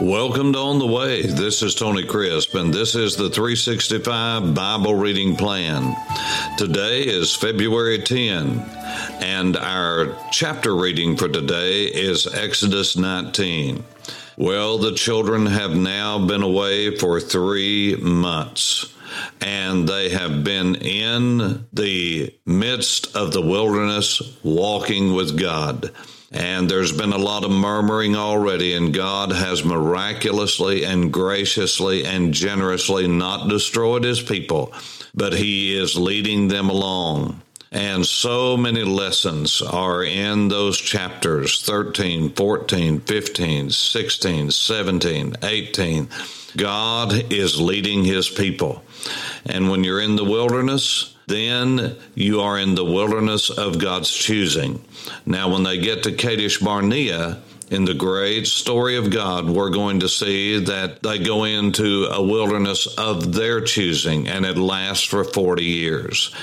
Welcome to On the Way. This is Tony Crisp, and this is the 365 Bible Reading Plan. Today is February 10, and our chapter reading for today is Exodus 19. Well, the children have now been away for 3 months, and they have been in the midst of the wilderness walking with God. And there's been a lot of murmuring already, and God has miraculously and graciously and generously not destroyed his people, but he is leading them along. And so many lessons are in those chapters, 13, 14, 15, 16, 17, 18. God is leading his people. And when you're in the wilderness, then you are in the wilderness of God's choosing. Now, when they get to Kadesh Barnea, in the great story of God, we're going to see that they go into a wilderness of their choosing, and it lasts for 40 years.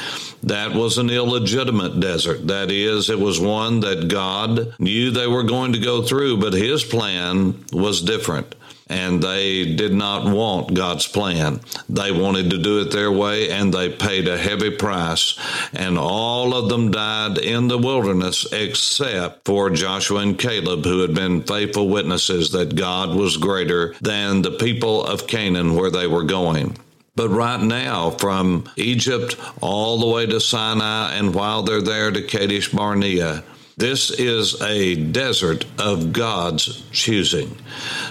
That was an illegitimate desert. That is, it was one that God knew they were going to go through, but his plan was different. And they did not want God's plan. They wanted to do it their way, and they paid a heavy price. And all of them died in the wilderness except for Joshua and Caleb, who had been faithful witnesses that God was greater than the people of Canaan where they were going. But right now, from Egypt all the way to Sinai, and while they're there to Kadesh Barnea, this is a desert of God's choosing.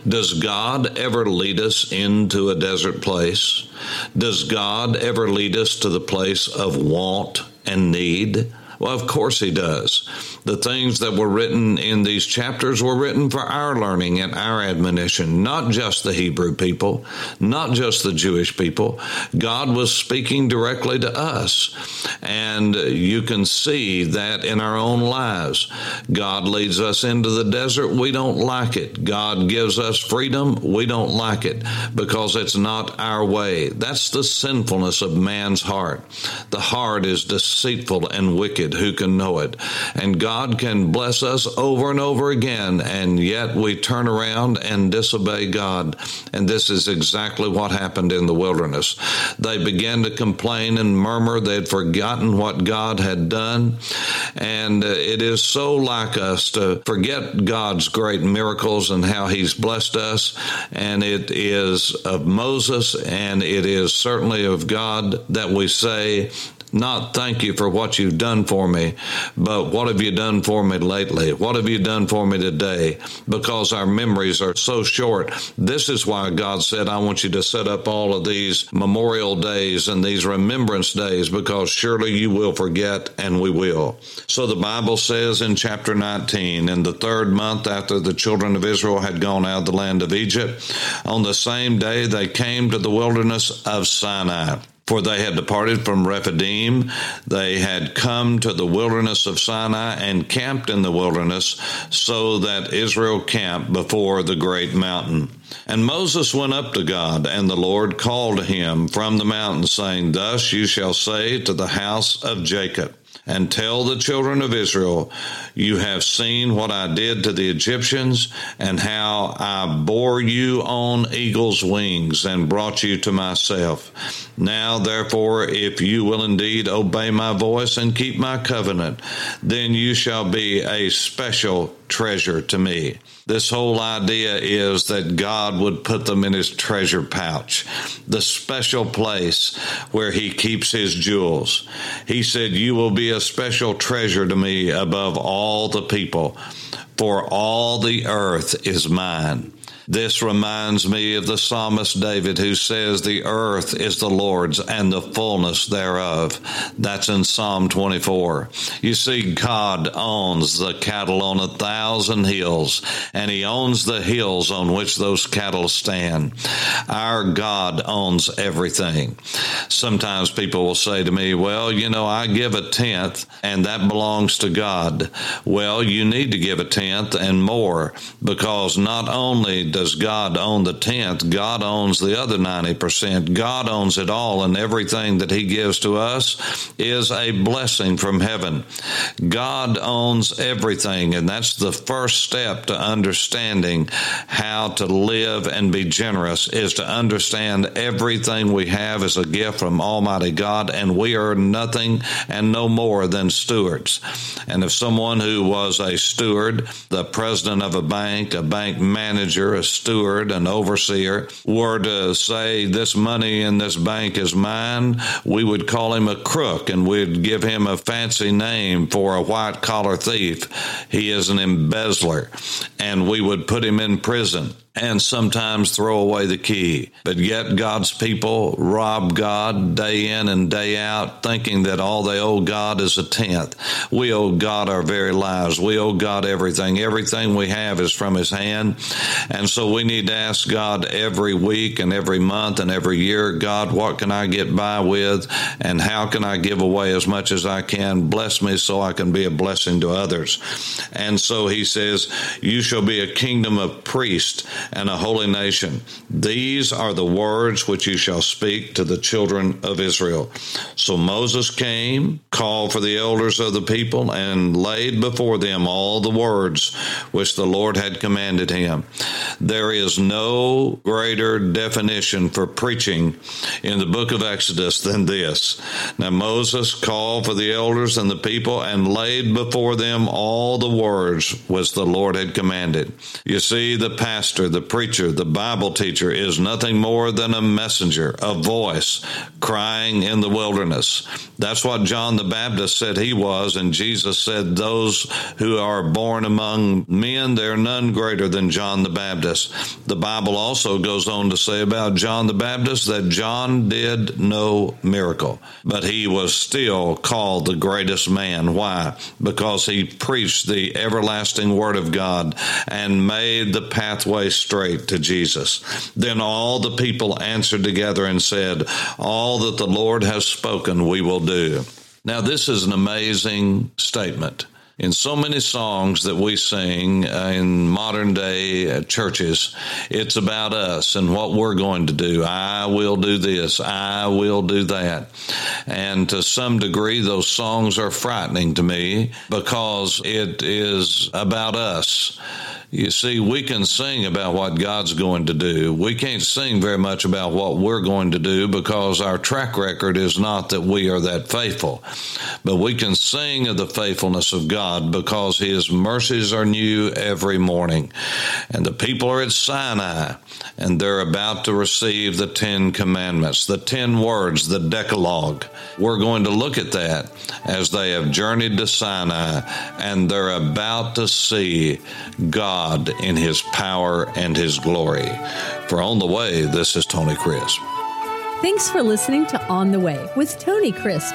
Does God ever lead us into a desert place? Does God ever lead us to the place of want and need? Well, of course he does. The things that were written in these chapters were written for our learning and our admonition, not just the Hebrew people, not just the Jewish people. God was speaking directly to us, and you can see that in our own lives. God leads us into the desert. We don't like it. God gives us freedom. We don't like it because it's not our way. That's the sinfulness of man's heart. The heart is deceitful and wicked. Who can know it? And God can bless us over and over again, and yet we turn around and disobey God. And this is exactly what happened in the wilderness. They began to complain and murmur. They had forgotten what God had done. And it is so like us to forget God's great miracles and how he's blessed us. And it is of Moses, and it is certainly of God that we say, not thank you for what you've done for me, but what have you done for me lately? What have you done for me today? Because our memories are so short. This is why God said, I want you to set up all of these memorial days and these remembrance days, because surely you will forget, and we will. So the Bible says in chapter 19, in the third month after the children of Israel had gone out of the land of Egypt, on the same day they came to the wilderness of Sinai. For they had departed from Rephidim, they had come to the wilderness of Sinai and camped in the wilderness, so that Israel camped before the great mountain. And Moses went up to God, and the Lord called to him from the mountain, saying, Thus you shall say to the house of Jacob, and tell the children of Israel, you have seen what I did to the Egyptians, and how I bore you on eagle's wings and brought you to myself. Now, therefore, if you will indeed obey my voice and keep my covenant, then you shall be a special treasure to me. This whole idea is that God would put them in his treasure pouch, the special place where he keeps his jewels. He said, you will be a special treasure to me above all the people, for all the earth is mine. This reminds me of the psalmist David, who says, "The earth is the Lord's and the fullness thereof." That's in Psalm 24. You see, God owns the cattle on 1,000 hills, and He owns the hills on which those cattle stand. Our God owns everything. Sometimes people will say to me, "Well, you know, I give a tenth, and that belongs to God." Well, you need to give a tenth and more, because not only does God own the tenth, God owns the other 90%. God owns it all, and everything that He gives to us is a blessing from heaven. God owns everything, and that's the first step to understanding how to live and be generous, is to understand everything we have is a gift from Almighty God, and we are nothing and no more than stewards. And if someone who was a steward, the president of a bank manager, a steward, an overseer, were to say, "This money in this bank is mine," we would call him a crook, and we'd give him a fancy name for a white-collar thief. He is an embezzler, and we would put him in prison and sometimes throw away the key. But yet God's people rob God day in and day out, thinking that all they owe God is a tenth. We owe God our very lives. We owe God everything. Everything we have is from His hand. And so we need to ask God every week and every month and every year, "God, what can I get by with? And how can I give away as much as I can? Bless me so I can be a blessing to others." And so He says, "You shall be a kingdom of priests and a holy nation. These are the words which you shall speak to the children of Israel." So Moses came, called for the elders of the people, and laid before them all the words which the Lord had commanded him. There is no greater definition for preaching in the book of Exodus than this. Now Moses called for the elders and the people and laid before them all the words which the Lord had commanded. You see, the pastor, the preacher, the Bible teacher is nothing more than a messenger, a voice crying in the wilderness. That's what John the Baptist said he was, and Jesus said, "Those who are born among men, they're none greater than John the Baptist." The Bible also goes on to say about John the Baptist that John did no miracle, but he was still called the greatest man. Why? Because he preached the everlasting word of God and made the pathway straight to Jesus. Then all the people answered together and said, "All that the Lord has spoken, we will do." Now, this is an amazing statement. In so many songs that we sing in modern-day churches, it's about us and what we're going to do. I will do this. I will do that. And to some degree, those songs are frightening to me because it is about us. You see, we can sing about what God's going to do. We can't sing very much about what we're going to do because our track record is not that we are that faithful. But we can sing of the faithfulness of God because His mercies are new every morning. And the people are at Sinai, and they're about to receive the 10 commandments, the 10 words, the Decalogue. We're going to look at that as they have journeyed to Sinai, and they're about to see God in His power and His glory. For On the Way, this is Tony Crisp. Thanks for listening to On the Way with Tony Crisp.